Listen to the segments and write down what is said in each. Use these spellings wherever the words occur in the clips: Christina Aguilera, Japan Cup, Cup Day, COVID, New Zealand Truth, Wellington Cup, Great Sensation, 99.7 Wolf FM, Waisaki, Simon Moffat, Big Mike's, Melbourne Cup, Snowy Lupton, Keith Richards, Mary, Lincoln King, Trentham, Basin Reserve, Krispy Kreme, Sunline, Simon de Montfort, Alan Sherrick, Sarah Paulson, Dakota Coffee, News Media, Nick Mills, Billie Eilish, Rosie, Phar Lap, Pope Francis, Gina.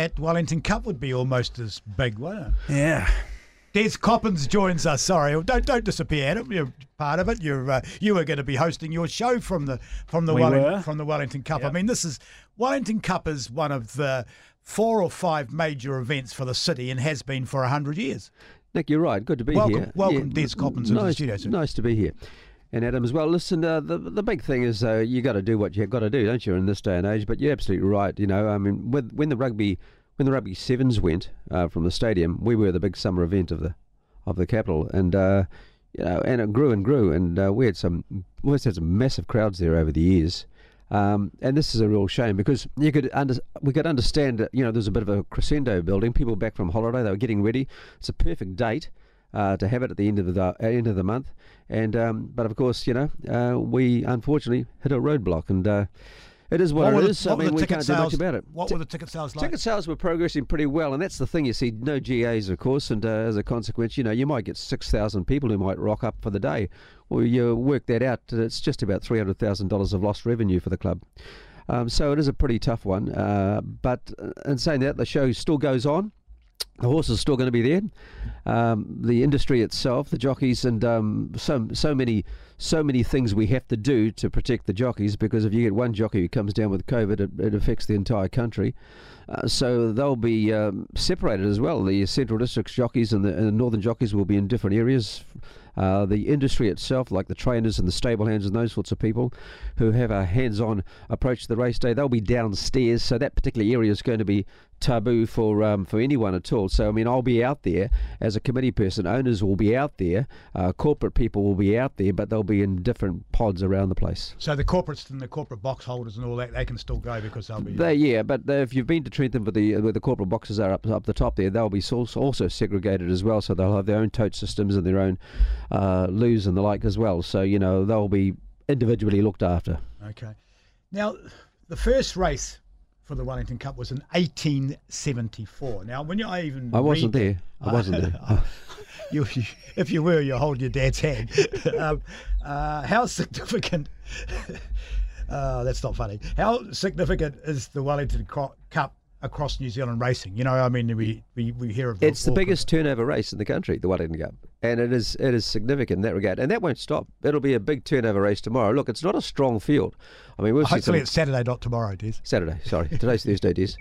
at Wellington Cup would be almost as big, wouldn't it? Yeah. Des Coppins joins us. Sorry, don't disappear, Adam. You're part of it. You were going to be hosting your show from the Wellington Cup. Yep. I mean, Wellington Cup is one of the 4 or 5 major events for the city and has been for 100 years. Nick, you're right. Good to be here. Welcome, Des Coppins, into the studio. Sir. Nice to be here. And Adam as well. Listen, the big thing is you got to do what you got to do, don't you, in this day and age? But you're absolutely right. You know, I mean, when the rugby sevens went from the stadium, we were the big summer event of the capital, and you know, and it grew and grew, and we always had some massive crowds there over the years, and this is a real shame because we could understand that, you know, there's a bit of a crescendo building, people back from holiday, they were getting ready. It's a perfect date to have it at the end of the month, and but of course, you know, we unfortunately hit a roadblock, and it is what it is. I mean, we can't do much about it. What were the ticket sales like? Ticket sales were progressing pretty well, and that's the thing. You see, no GAs, of course, and as a consequence, you know, you might get 6,000 people who might rock up for the day. Well, you work that out, it's just about $300,000 of lost revenue for the club. So it is a pretty tough one. But in saying that, the show still goes on. The horse is still going to be there. The industry itself, the jockeys, and so many things we have to do to protect the jockeys, because if you get one jockey who comes down with COVID, it affects the entire country. So they'll be separated as well. The Central District's jockeys and the Northern jockeys will be in different areas. The industry itself, like the trainers and the stable hands and those sorts of people who have a hands-on approach to the race day, they'll be downstairs. So that particular area is going to be taboo for anyone at all. So, I mean, I'll be out there as a committee person. Owners will be out there. Corporate people will be out there, but they'll be in different pods around the place. So the corporates and the corporate box holders and all that, they can still go because they'll be... Yeah, but if you've been to Trentham where the corporate boxes are up the top there, they'll be also segregated as well. So they'll have their own tote systems and their own loos and the like as well. So, you know, they'll be individually looked after. Okay. Now, the first race for the Wellington Cup was in 1874. Now, when I even... I wasn't there. If you were, you hold your dad's hand. How significant... that's not funny. How significant is the Wellington Cup across New Zealand racing? You know, I mean, we hear of... It's the biggest turnover race in the country, the Wellington Cup. And it is significant in that regard. And that won't stop. It'll be a big turnover race tomorrow. Look, it's not a strong field. I mean, it's Saturday, not tomorrow, Des. Saturday, sorry. Today's Thursday, Des.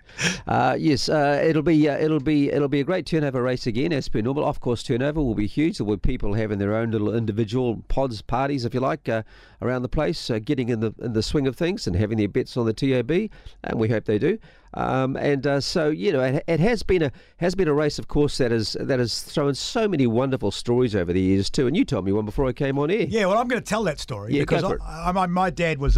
It'll be a great turnover race again, as per normal. Off course turnover will be huge. There will be people having their own little individual pods, parties, if you like, around the place, getting in the swing of things and having their bets on the TAB, and we hope they do. So, you know, it has been a race, of course, that has thrown so many wonderful stories over the years too, and you told me one before I came on air. Yeah, well, I'm going to tell that story because my dad was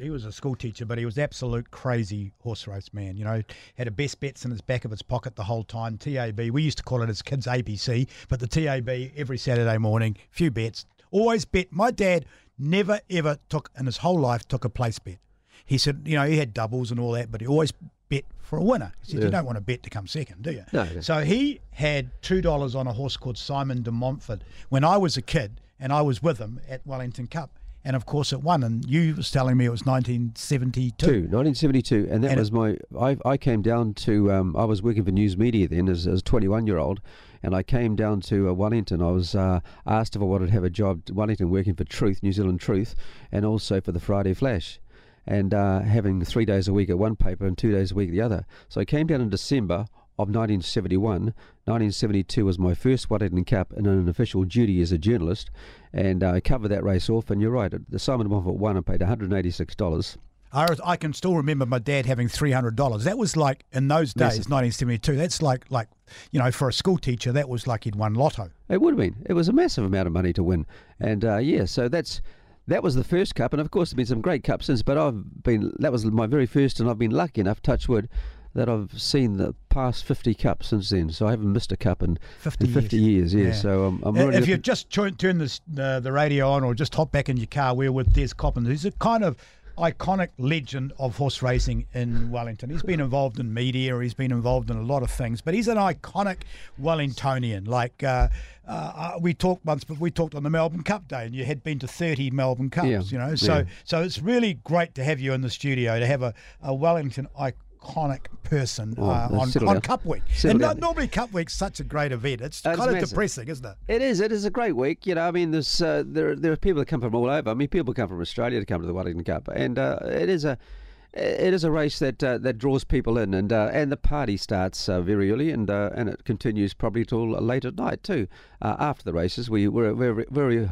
he was a school teacher, but he was an absolute crazy horse race man. You know, had a best bets in his back of his pocket the whole time. TAB, we used to call it as kids ABC, but the TAB every Saturday morning, few bets, always bet. My dad never ever took in his whole life a place bet. He said, you know, he had doubles and all that, but he always bet for a winner. He said, You don't want to bet to come second, do you? No. So he had $2 on a horse called Simon de Montfort when I was a kid, and I was with him at Wellington Cup. And, of course, it won. And you was telling me it was 1972. 1972. And that was my – I came down to I was working for News Media then as a 21-year-old, and I came down to Wellington. I was asked if I wanted to have a job at Wellington working for Truth, New Zealand Truth, and also for the Friday Flash, and having 3 days a week at one paper and 2 days a week at the other. So I came down in December of 1971. 1972 was my first Wellington Cup in an official duty as a journalist, and I covered that race off, and you're right, the Simon Moffat won and paid $186. I can still remember my dad having $300. That was like, in those days, 1972, that's like, you know, for a school teacher, that was like he'd won lotto. It would have been. It was a massive amount of money to win. And, so that was the first cup, and of course there's been some great cups since, but that was my very first, and I've been lucky enough, touch wood, that I've seen the past 50 cups since then, so I haven't missed a cup in 50 years. Yeah, yeah. So I'm really... If you've just turned this, the radio on, or just hop back in your car, we're with Des Coppins, who's a kind of iconic legend of horse racing in Wellington. He's been involved in media, he's been involved in a lot of things, but he's an iconic Wellingtonian. Like we talked on the Melbourne Cup day, and you had been to 30 Melbourne Cups, you know. So it's really great to have you in the studio, to have a Wellington icon. iconic person on Cup Week. And normally Cup Week's such a great event. It's kind of massive. Depressing, isn't it? It is. It is a great week. You know, I mean, there's there are people that come from all over. I mean, people come from Australia to come to the Wellington Cup, and it is a race that that draws people in, and the party starts very early, and it continues probably till late at night too. After the races, we're very, very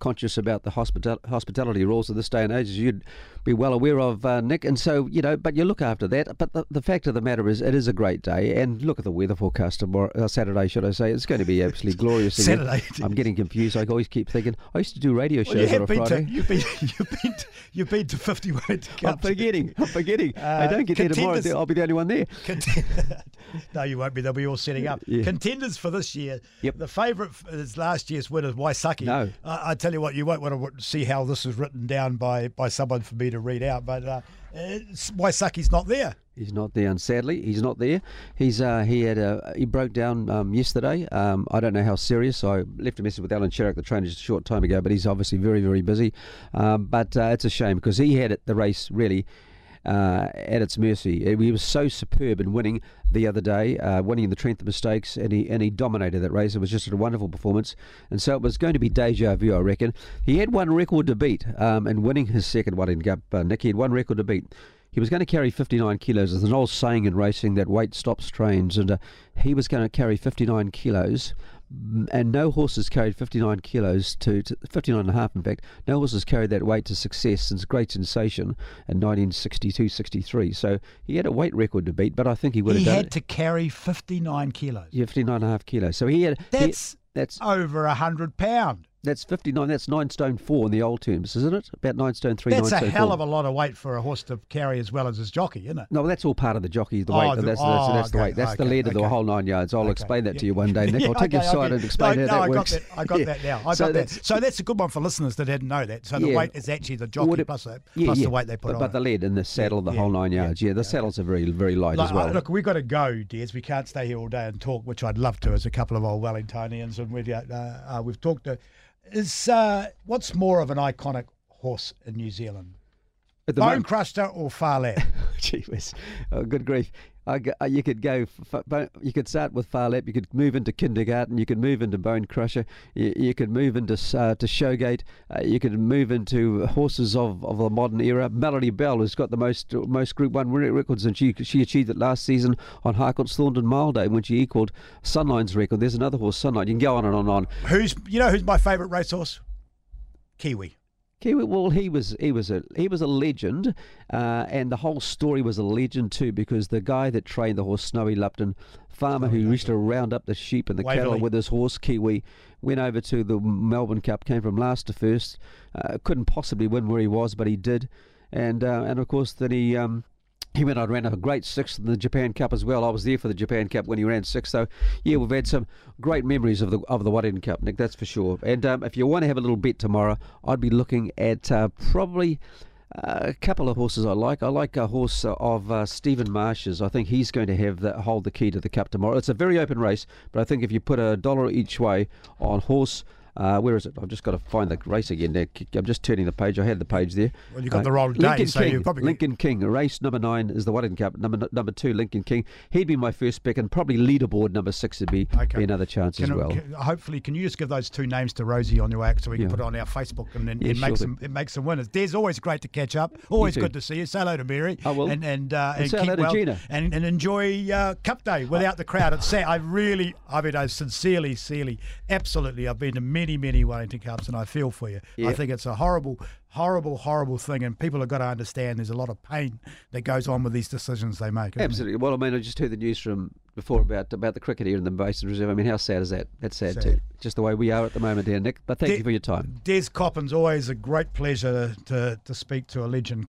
conscious about the hospitality rules of this day and age, as you'd be well aware of, Nick. And so, you know, but you look after that. But the fact of the matter is, it is a great day. And look at the weather forecast tomorrow, Saturday, should I say? It's going to be absolutely glorious. Saturday. I'm getting confused. I always keep thinking I used to do radio shows on a Friday. You've been to 51 Cups. I'm forgetting. I don't get there tomorrow. I'll be the only one there. No, you won't be. They'll be all setting up. Yeah. Contenders for this year. Yep. The favourite is last year's winner, Waisaki. No. I tell you what, you won't want to see how this is written down by someone for me to read out, but Waisaki's not there. He's not there, and sadly, he's not there. He broke down yesterday. I don't know how serious. I left a message with Alan Sherrick, the trainer, just a short time ago, but he's obviously very, very busy. But it's a shame because he had the race really at its mercy. He was so superb in winning the other day, winning the Trentham Stakes, and he dominated that race. It was just a wonderful performance, and so it was going to be deja vu, I reckon. He had one record to beat, and winning his second one in Cup, Nick, he had one record to beat. He was going to carry 59 kilos. There's an old saying in racing that weight stops trains, and he was going to carry 59 kilos, and no horses carried 59 kilos to 59 and a half, in fact. No horses carried that weight to success since Great Sensation in 1962-63. So he had a weight record to beat, but I think he would have done it. He had to carry 59 kilos. Yeah, 59 and a half kilos. So he had... That's over 100 pounds. That's 59. That's 9 stone 4 in the old terms, isn't it? About 9 stone 3. That's a hell of a lot of weight for a horse to carry, as well as his jockey, isn't it? No, that's all part of the jockey. The weight. That's the weight. That's the lead of the whole 9 yards. I'll explain that to you one day, Nick. I'll take your side and explain how that works. I got that now. So that's a good one for listeners that didn't know that. So the weight is actually the jockey plus the weight they put on. But the lead and the saddle, the whole 9 yards. Yeah, the saddles are very, very light as well. Look, we've got to go, Des. We can't stay here all day and talk, which I'd love to, as a couple of old Wellingtonians, and we've talked to. What's more of an iconic horse in New Zealand? Bonecrusher or Phar Lap? Gee whiz, good grief. You could start with Phar Lap, you could move into Kindergarten, you could move into Bonecrusher, you could move into to Showgate, you could move into horses of the modern era. Melody Bell has got the most Group 1 records, and she achieved it last season on Harcourt's Thornton Mile Day when she equalled Sunline's record. There's another horse, Sunline. You can go on and on and on. Who's my favourite racehorse? Kiwi. Well, he was a legend, and the whole story was a legend too, because the guy that trained the horse, Snowy Lupton, farmer who used to round up the sheep and the cattle with his horse, Kiwi, went over to the Melbourne Cup, came from last to first, couldn't possibly win where he was, but he did, and of course then he went on and ran a great sixth in the Japan Cup as well. I was there for the Japan Cup when he ran sixth. So, yeah, we've had some great memories of the Wellington Cup, Nick, that's for sure. And if you want to have a little bet tomorrow, I'd be looking at probably a couple of horses I like. I like a horse of Stephen Marsh's. I think he's going to hold the key to the Cup tomorrow. It's a very open race, but I think if you put $1 each way on horse... where is it? I've just got to find the race again. Nick, I'm just turning the page. I had the page there. Well, you got the wrong day. Lincoln King. Race number 9 is the Wellington Cup. Number 2, Lincoln King. He'd be my first pick, and probably leaderboard number 6 would be another chance as well. Hopefully, can you just give those 2 names to Rosie on your act so we can put it on our Facebook and it makes them winners. Des, always great to catch up. Always good to see you. Say hello to Mary. I will. And say hello to Gina. And enjoy Cup Day without the crowd. It's sad. I sincerely, absolutely. I've been to many Wellington Cups, and I feel for you. Yeah. I think it's a horrible thing, and people have got to understand there's a lot of pain that goes on with these decisions they make. Absolutely. Well, I mean, I just heard the news from before about the cricket here in the Basin Reserve. I mean, how sad is that? That's sad too. Just the way we are at the moment there, Nick. But thank you for your time. Des Coppins, always a great pleasure to speak to a legend.